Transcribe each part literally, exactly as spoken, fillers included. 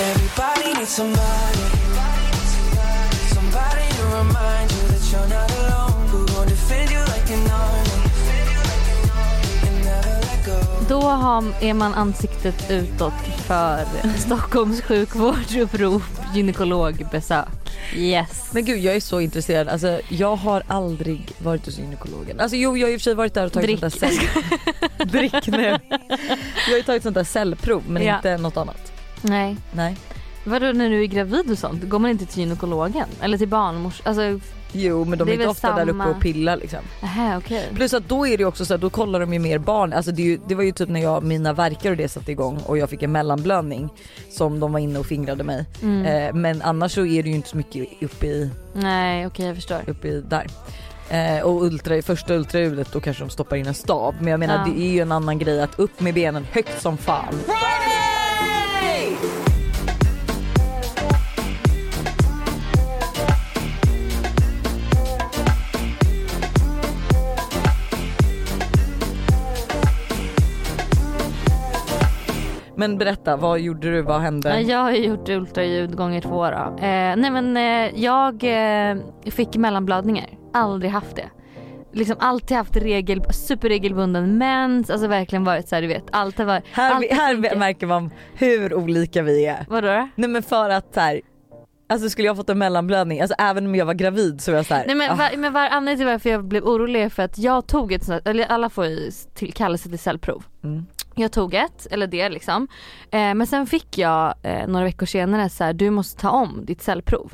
Everybody needs somebody, somebody to remind you that you're not alone. We're gonna defend you like an army and never let go. Då har, är man ansiktet utåt för Stockholms sjukvårdsupprop gynekologbesök. Yes. Men gud, jag är så intresserad. Alltså, jag har aldrig varit hos gynekologen. Alltså jo, jag har i och för sig varit där och tagit Drick. sånt där cell... Drick nu. Jag har ju tagit sånt där cellprov, men ja. inte något annat. Nej. Nej. Vadå, när du är gravid och sånt, går man inte till gynekologen? Eller till barnmors... Alltså... Jo, men de är, är inte ofta samma... där uppe och pillar liksom. Aha, okay. Plus att då är det också så att då kollar de ju mer barn. Alltså det, är ju, det var ju typ när jag, mina verkar och det satte igång och jag fick en mellanblödning som de var inne och fingrade mig. Mm. Eh, men annars så är det ju inte så mycket uppe i... Nej, okej, okay, jag förstår. Uppe i där. Eh, och ultra, i första ultraljudet då kanske de stoppar in en stav. Men jag menar, ja. det är ju en annan grej att upp med benen högt som fan. Men berätta, vad gjorde du? Vad hände? Jag har gjort ultraljud gånger två då. Eh, nej men eh, jag eh, fick mellanblödningar. Aldrig haft det. Liksom alltid haft regel, superregelbunden mens. Alltså verkligen varit så här, du vet. Alltid var, här alltid vi, här mycket. Märker man hur olika vi är. Vadå? Nej men för att så här... Alltså skulle jag fått en mellanblödning, alltså även om jag var gravid så var jag så här. Nej men, var, men var, anledningen till varför jag blev orolig för att jag tog ett sånt, eller alla får ju till, kallelse till cellprov. Mm. Jag tog ett, eller det liksom. Eh, men sen fick jag eh, några veckor senare så här, du måste ta om ditt cellprov.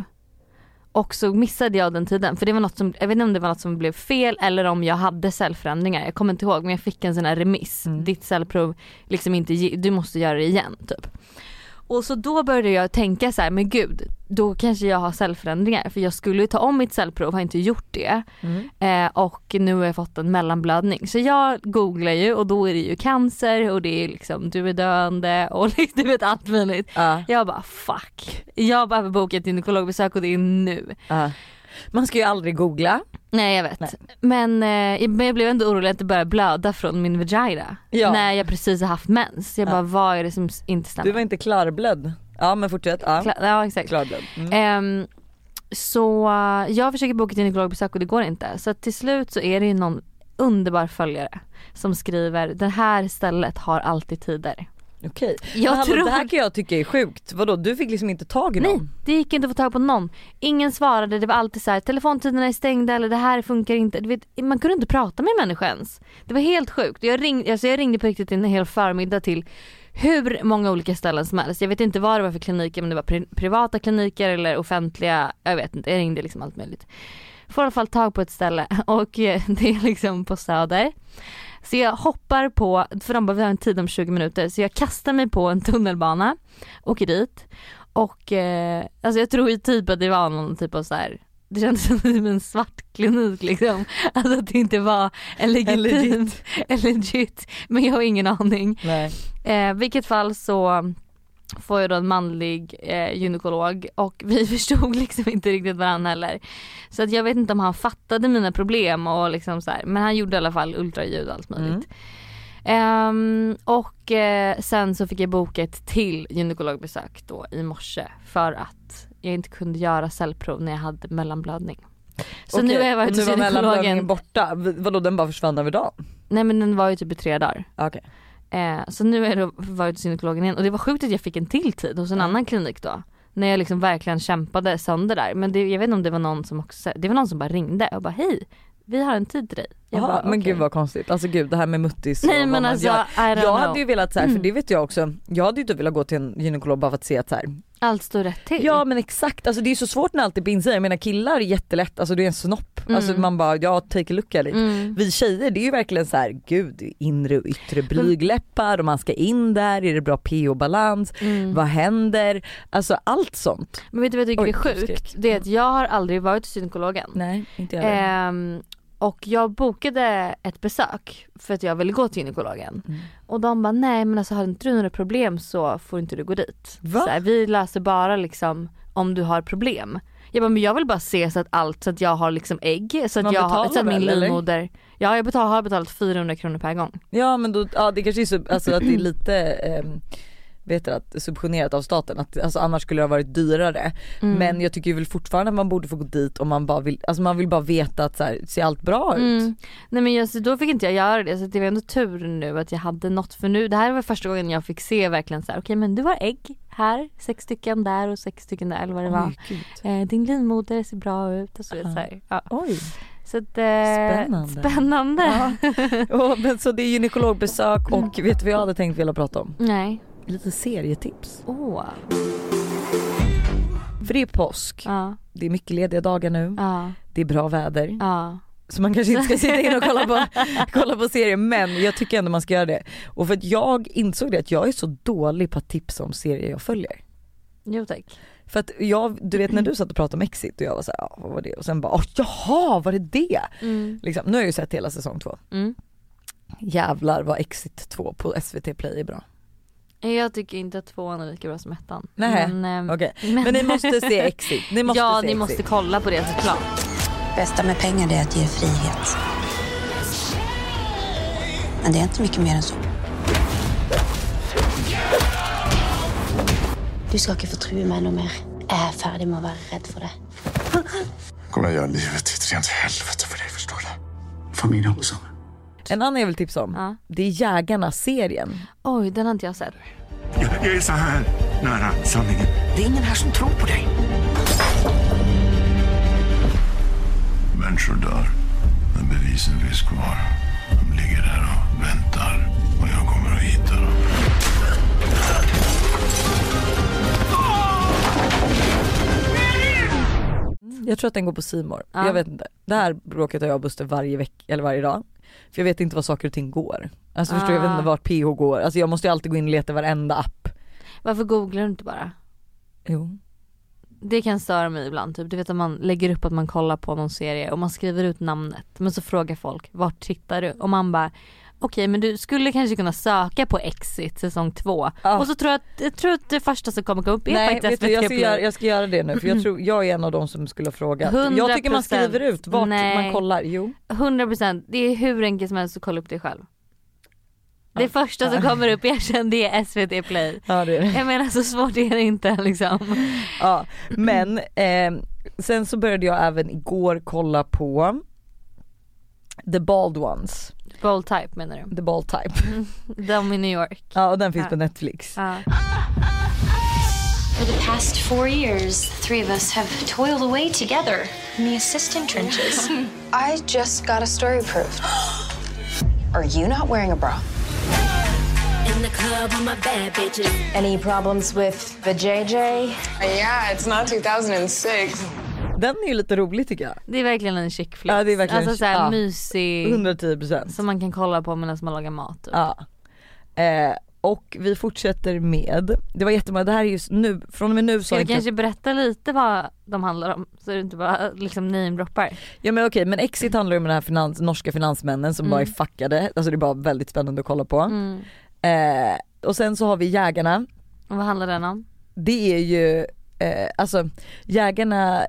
Och så missade jag den tiden. För det var något som, jag vet inte om det var något som blev fel eller om jag hade cellförändringar. Jag kommer inte ihåg, men jag fick en sån här remiss. Mm. Ditt cellprov, liksom inte, du måste göra det igen typ. Och så då började jag tänka så här, men gud, då kanske jag har cellförändringar. För jag skulle ju ta om mitt cellprov, har inte gjort det. Mm. Eh, och nu har jag fått en mellanblödning. Så jag googlar ju och då är det ju cancer och det är liksom, du är döende och du vet allt möjligt. Uh. Jag bara, fuck. Jag bara bokat ett gynekologbesök och det är nu. Uh. Man ska ju aldrig googla. Nej, jag vet. Nej. Men, eh, men jag blev ändå orolig att det började blöda från min vagina. Ja. När jag precis har haft mens. Jag bara, ja. vad är det som inte stämmer? Du var inte klarblödd. Ja, men fortsätt. Ja, Kla- ja exakt. Klarblödd. Mm. Eh, så jag försöker boka ett gynekologbesök och det går inte. Så till slut så är det ju någon underbar följare som skriver, det här stället har alltid tider. Okej, jag hallå, tror... det här kan jag tycka är sjukt. Vadå, du fick liksom inte tag i någon? Nej, det gick inte att få tag på någon. Ingen svarade, det var alltid så här, telefontiderna är stängda eller det här funkar inte. Du vet, man kunde inte prata med människans. Det var helt sjukt. Jag ringde, alltså jag ringde på riktigt en hel förmiddag till hur många olika ställen som helst. Jag vet inte vad det var för kliniker, men det var pri- privata kliniker eller offentliga, jag vet inte, jag ringde liksom allt möjligt. Får i alla fall tag på ett ställe och det är liksom på Söder. Så jag hoppar på, för de bara, vi har en tid om tjugo minuter. Så jag kastar mig på en tunnelbana, åker dit. Och eh, alltså jag tror ju typ att det var någon typ av så här. Det kändes som en svart klinik liksom. Alltså att det inte var en legitim, legit. En legit. Men jag har ingen aning. Nej. Eh, vilket fall så får jag då en manlig eh, gynekolog och vi förstod liksom inte riktigt varandra heller. Så att jag vet inte om han fattade mina problem och liksom så här, men han gjorde i alla fall ultraljud och allt möjligt. Mm. Um, och eh, sen så fick jag boka ett till gynekologbesök då i morse för att jag inte kunde göra cellprov när jag hade mellanblödning. Så okej, nu har jag varit hos gynekologen borta. Vadå, den bara försvann över dagen? Nej, men den var ju typ i tre dagar. Okej. Okay. Eh, så nu har jag varit hos gynekologen igen. Och det var sjukt att jag fick en till tid hos en mm. annan klinik då. När jag liksom verkligen kämpade sönder där. Men det, jag vet inte om det var någon som också, det var någon som bara ringde och bara, hej, vi har en tid till dig. Jag Aha, bara, okay. Men gud vad konstigt. Alltså gud, det här med muttis. Nej, men alltså, jag jag hade ju velat så här, för det vet jag också. Jag hade ju inte velat gå till en gynekolog bara för att se att så här, allt står rätt till. Ja, men exakt. Alltså det är så svårt när allt är pinsamt. Jag menar, killar är jättelätt. Alltså det är en snopp. Mm. Alltså man bara, ja, take a look at it. Mm. Vi tjejer, det är ju verkligen så här, gud, inre och yttre blygläppar. Och man ska in där. Är det bra pH-balans? Mm. Vad händer? Alltså allt sånt. Men vet du vad jag tycker Oj, är sjukt? Skrik. Det är att jag har aldrig varit till gynekologen. Nej, inte jag. Ehm, och jag bokade ett besök för att jag ville gå till gynekologen. Mm. Och de bara, nej men alltså har inte du några problem så får inte du gå dit. Va? Så här, vi löser bara liksom om du har problem. Jag bara, men jag vill bara se så att allt, så att jag har liksom ägg. Så att, jag har, så att min livmoder... Ja, jag betal, har betalat fyrahundra kronor per gång. Ja, men då, ja, det kanske är så, alltså, att det är lite... Eh, vet du, att, subventionerat av staten, att, alltså, annars skulle det ha varit dyrare. Mm. Men jag tycker ju väl fortfarande att man borde få gå dit om man bara vill, alltså man vill bara veta att så här, ser allt bra ut. Mm. Nej, men just, då fick inte jag göra det, så det var ändå tur nu att jag hade något, för nu, det här var första gången jag fick se verkligen så här, okej okay, men du har ägg här, sex stycken där och sex stycken där eller vad det oh, var. Eh, din livmoder ser bra ut och så, uh-huh. så här. Ja. Oj. Så att, spännande. Spännande. Ja. Oh, men så det är gynekologbesök och vet du vad jag hade tänkt vilja prata om? Nej. Lite serietips. Oh. För det är påsk. Ah. Det är mycket lediga dagar nu. Ah. Det är bra väder. Ah. Så man kanske inte ska sitta in och kolla på, kolla på serier. Men jag tycker ändå man ska göra det. Och för att jag insåg det, att jag är så dålig på att tipsa om serier jag följer. Jo tack. För att jag, du vet när du satt och pratade om Exit och jag var så här, ja, vad var det? Och sen bara, jaha, var det det? Mm. Liksom, nu har jag ju sett hela säsong två. Mm. Jävlar vad Exit två på S V T Play är bra. Jag tycker inte att tvåan är lika bra som ettan. Nej, men, okay. men... men ni måste se Exit. Ni måste ja, se ni Exit. Måste kolla på det såklart. Bästa med pengar är att ge frihet. Men det är inte mycket mer än så. Du ska inte få tro mig någon mer. Jag är färdig med att vara rädd för det. Kommer jag göra livet till ett rent helvete för dig, förstår du? Familjen också. En annan jag vill tipsa om, ja. Det är Jägarna-serien. Oj, den har inte jag sett. Jag, jag är så här nära sanningen. Det är ingen här som tror på dig. Människor dör, men bevisen finns kvar. De ligger där och väntar, och jag kommer att hitta dem. Jag tror att den går på C More. Ja. Jag vet inte. Det här bråket har jag och Buster varje vecka eller varje dag. För jag vet inte vad saker och ting går. Alltså förstår ah. jag vet inte vart P H går. Alltså jag måste ju alltid gå in och leta varenda app. Varför googlar du inte bara? Jo. Det kan störa mig ibland. Typ. Du vet att man lägger upp att man kollar på någon serie och man skriver ut namnet. Men så frågar folk, vart tittar du? Och man bara, okej okay, men du skulle kanske kunna söka på Exit säsong två. Ah. Och så tror jag, att, jag tror att det första som kommer upp är Nej, faktiskt... Nej, jag, jag, jag ska göra det nu. För jag tror jag är en av dem som skulle fråga. hundra procent Jag tycker man skriver ut vart Nej. man kollar. Jo. hundra procent Det är hur enkelt som helst att kolla upp det själv. Det första som kommer upp, jag känner, det är S V T Play. Ja, det är det. Jag menar, så svårt är det inte liksom. Ja, men eh, sen så började jag även igår kolla på The Bald Ones. Bald Type menar du? The Bald Type. Mm, de i New York. Ja, och den finns ja. på Netflix. Ja. For the past four years, the three of us have toiled away together in the assistant trenches. I just got a story proved. Are you not wearing a bra? In the club with my bad bitches. Any problems with the J J? Yeah, it's not two thousand six Den är ju lite rolig tycker jag. Det är verkligen en chick flick. Ja, det är verkligen alltså, såhär ja. mysig. hundra tio procent Som man kan kolla på medan man lagar mat. Typ. Ja. Eh, och vi fortsätter med, det var jättemånga, det här är just nu, från och med nu. Ska vi kanske berätta lite vad de handlar om? Så det inte bara liksom name-droppar. Ja men okej, men Exit handlar ju om den här finans, norska finansmännen som mm. bara är fuckade. Alltså det är bara väldigt spännande att kolla på. Mm. Eh, och sen så har vi Jägarna. Och vad handlar den om? Det är ju, eh, alltså Jägarna...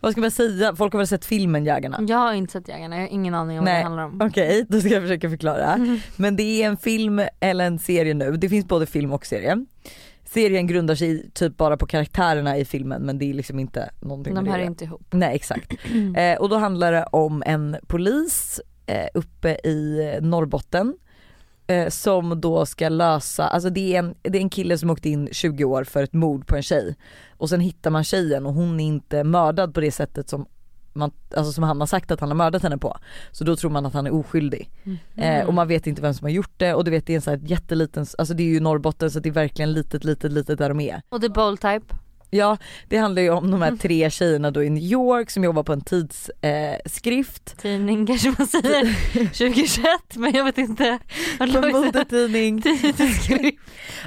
Vad ska man säga? Folk har väl sett filmen Jägarna? Jag har inte sett Jägarna, jag har ingen aning om Nej. vad det handlar om. Okej, okay, då ska jag försöka förklara. Mm. Men det är en film eller en serie nu. Det finns både film och serie. Serien grundar sig typ bara på karaktärerna i filmen, men det är liksom inte någonting med det. De hör inte ihop. Nej, exakt. eh, och då handlar det om en polis eh, uppe i Norrbotten eh, som då ska lösa... Alltså det är, en, det är en kille som åkte in tjugo år för ett mord på en tjej. Och sen hittar man tjejen och hon är inte mördad på det sättet som, man, alltså som han har sagt att han har mördat henne på. Så då tror man att han är oskyldig. Mm. Eh, och man vet inte vem som har gjort det. Och du vet, det är en sån här jätteliten... Alltså det är ju Norrbotten så det är verkligen litet, litet, litet där de är. Och The Bald Type? Ja, det handlar ju om de här tre tjejerna då i New York som jobbar på en tidsskrift. Eh, tidning kanske man säger. tjugohundratjugoett men jag vet inte. Modetidning. Tidsskrift.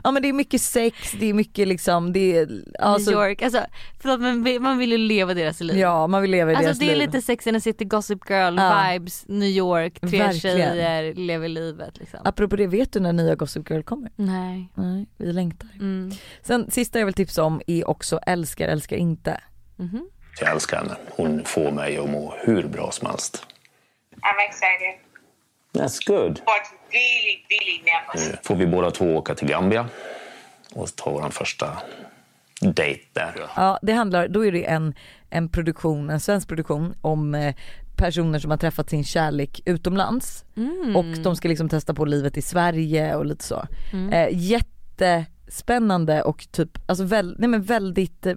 Ja, men det är mycket sex, det är mycket liksom... Det är, alltså, New York, alltså förlåt, men man vill ju leva deras liv. Ja, man vill leva i alltså, deras liv. Alltså det är lite Sex and the City, Gossip Girl, ja. Vibes, New York, tre verkligen. Tjejer lever livet liksom. Apropå det, vet du när nya Gossip Girl kommer? Nej. Nej, vi längtar. Mm. Sen sista jag vill tipsa om är också älskar, älskar inte. Mm-hmm. Jag älskar henne. Hon får mig att må hur bra som helst. I'm excited. That's good. But really, really nervous. Får vi båda två åka till Gambia och ta vår första dejt där. Ja, det handlar, då är det en, en produktion, en svensk produktion om eh, personer som har träffat sin kärlek utomlands mm. och de ska liksom testa på livet i Sverige och lite så. Mm. Eh, jättespännande och typ alltså väl, nej men väldigt eh,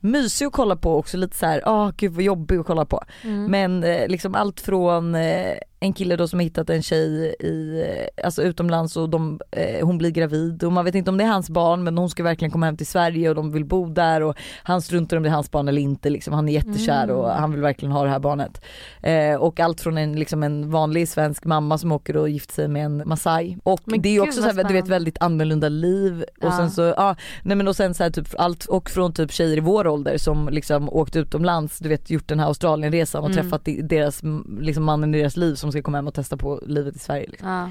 mysig att kolla på också, lite så här, åh, gud vad jobbig att kolla på. Mm. Men eh, liksom allt från eh, en kille då som har hittat en tjej i, eh, alltså utomlands och de, eh, hon blir gravid och man vet inte om det är hans barn men hon ska verkligen komma hem till Sverige och de vill bo där och han struntar om det är hans barn eller inte. Liksom. Han är jättekär mm. och han vill verkligen ha det här barnet. Eh, och allt från en, liksom en vanlig svensk mamma som åker och gifter sig med en Masai. Och men det är också så här, du vet, väldigt annorlunda liv. Ja. Och sen så, ja, nej men och sen så här typ allt och från typ tjejer i vår ålder som liksom åkt utomlands, du vet, gjort den här Australienresan och mm. träffat deras, liksom mannen i deras liv som ska komma hem och testa på livet i Sverige. Liksom. Ja.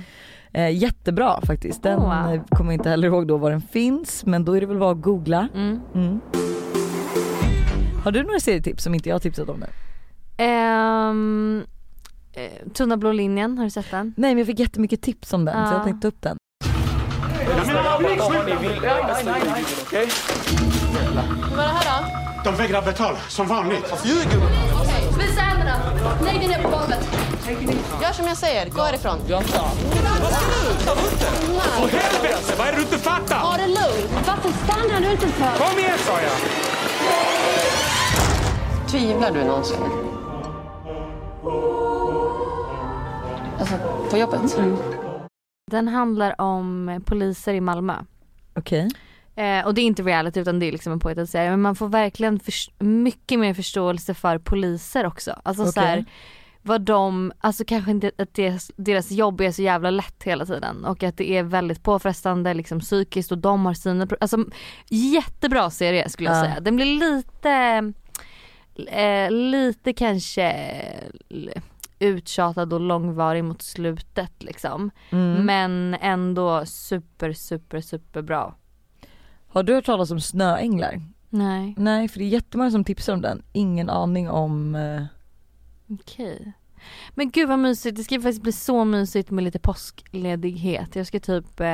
Eh, jättebra faktiskt. Den oh, wow. kommer inte heller ihåg då var den finns, men då är det väl bara att googla. Mm. Mm. Har du några serietips som inte jag har tipsat om nu? Um, eh, Tunna blå linjen, har du sett den? Nej, men jag fick jättemycket tips om den, ja. Så jag tänkte upp den. Okej. Vad är det här då? De vägrar betala, som vanligt. Vad ljuger du? Okej, visa händerna. Lägg dig ner på golvet. Gör som jag säger, gå härifrån. Vad ska du? Ta bort den. Åh helvete, vad är det du inte fattar? Ha det lugnt. Varför stannar du inte för? Kom igen, sa jag. Tvivlar du någonsin? Alltså, på jobbet? Mm. Den handlar om poliser i Malmö. Okej. Okay. Eh, och det är inte reality utan det är liksom en poetserie. Men man får verkligen för, mycket mer förståelse för poliser också. Alltså okay. så här, vad de, alltså kanske inte att deras, deras jobb är så jävla lätt hela tiden. Och att det är väldigt påfrestande liksom psykiskt och de har sina, alltså jättebra serie skulle jag uh. säga. Den blir lite, eh, lite kanske uttjatad och långvarig mot slutet liksom. Mm. Men ändå super, super, super bra. Har du hört talas om snöänglar? Nej. Nej, för det är jättemånga som tipsar om den. Ingen aning om... Uh... Okej. Okay. Men gud vad mysigt. Det ska faktiskt bli så mysigt med lite påskledighet. Jag ska typ... Uh...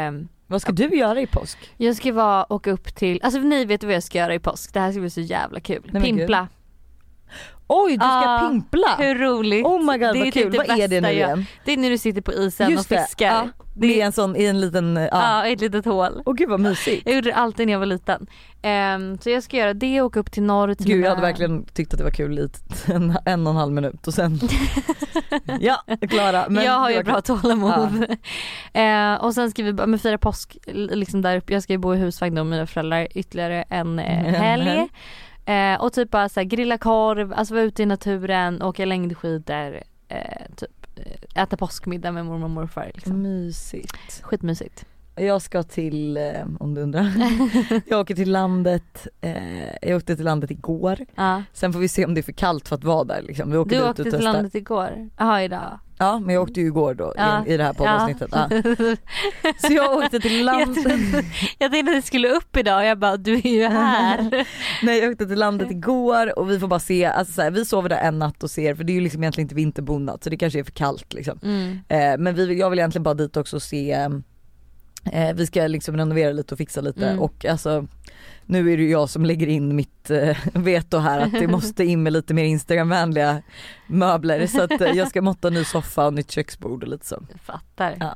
Vad ska du göra i påsk? Jag ska vara åka upp till... Alltså ni vet vad jag ska göra i påsk. Det här ska bli så jävla kul. Nej, pimpla. Gud. Oj, du ska ah, pimpla. Hur roligt. Oh my god, det vad kul. Det vad är det nu igen? Jag, det är när du sitter på isen just och fiskar. Ah, det är en sån i en liten... Ja, ah. ah, ett litet hål. Åh oh, gud vad mysigt. Jag gjorde det alltid när jag var liten. Um, så jag ska göra det och åka upp till norr. Till gud, mina... jag hade verkligen tyckt att det var kul i en, en och en halv minut. Och sen... ja, klara. Men jag har ju jag bra kan... tålamod. Ah. uh, och sen ska vi med fira påsk liksom där uppe. Jag ska ju bo i husvagn med mina föräldrar ytterligare en eh, helg. Eh, och typ bara så här, grilla korv, alltså vara ute i naturen, åka längdskidor, eh, typ äta påskmiddag med mormor och morfar liksom. Mysigt. Skitmysigt. Jag ska till, eh, om du undrar, jag åker till landet, eh, jag åkte till landet igår. Ah. Sen får vi se om det är för kallt för att vara där liksom. Vi åker du åkte till testar. Landet igår? Jaha, idag. Ja, men jag åkte ju igår då ja. i, i det här poddavsnittet. Ja. Ja. Så jag åkte till landet. Jag tänkte, jag tänkte att det skulle upp idag. Jag bara, du är ju här. Nej, jag åkte till landet igår och vi får bara se. Alltså, så här, vi sover där en natt och ser. För det är ju liksom egentligen inte vinterbonat så det kanske är för kallt. Liksom. Mm. Eh, men vi, jag vill egentligen bara dit också och se... Eh, vi ska liksom renovera lite och fixa lite mm. och alltså, nu är det ju jag som lägger in mitt eh, veto här att det måste in med lite mer Instagramvänliga möbler så att eh, jag ska måtta en ny soffa och nytt köksbord och lite så. Jag fattar. Ja.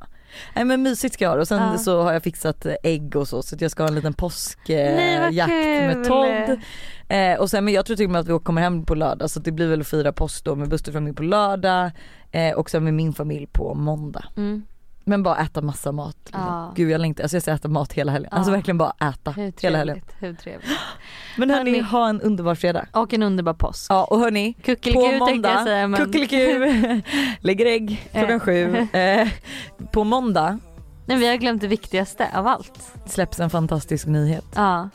Nej, men mysigt ska jag ha. Och sen ja. så har jag fixat ägg och så så att jag ska ha en liten påskjakt eh, med Todd. Eh, och sen, men jag tror till och med att vi kommer hem på lördag så det blir väl att fira påsk då med Buster familj på lördag eh, och sen med min familj på måndag. Mm. Men bara äta massa mat. Liksom. Ah. Gud, jag längtar. Alltså jag ska äta mat hela helgen. Ah. Alltså verkligen bara äta hela helgen. Hur trevligt. Men hörni, hörni, ha en underbar fredag. Och en underbar påsk. Ja, och hörni, på måndag, men... kuckeliku, lägger ägg klockan sju. Eh, på måndag. Nej, vi har glömt det viktigaste av allt. Släpps en fantastisk nyhet. Ja. Ah.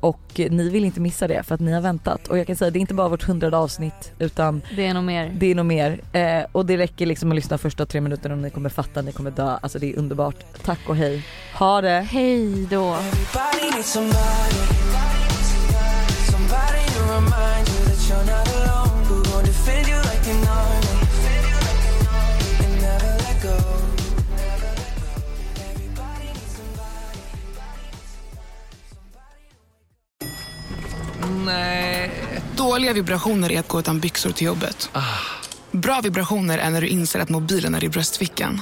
Och ni vill inte missa det för att ni har väntat. Och jag kan säga, det är inte bara vårt hundrade avsnitt utan det är nog mer, det är nog mer. Eh, Och det räcker liksom att lyssna första tre minuterna. Om ni kommer fatta, ni kommer dö. Alltså det är underbart. Tack och hej. Ha det. Hej då. Nej. Dåliga vibrationer är att gå utan byxor till jobbet. Bra vibrationer är när du inser att mobilen är i bröstfickan.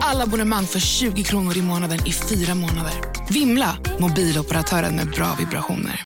Alla abonnemang för tjugo kronor i månaden i fyra månader. Vimla, mobiloperatören med bra vibrationer.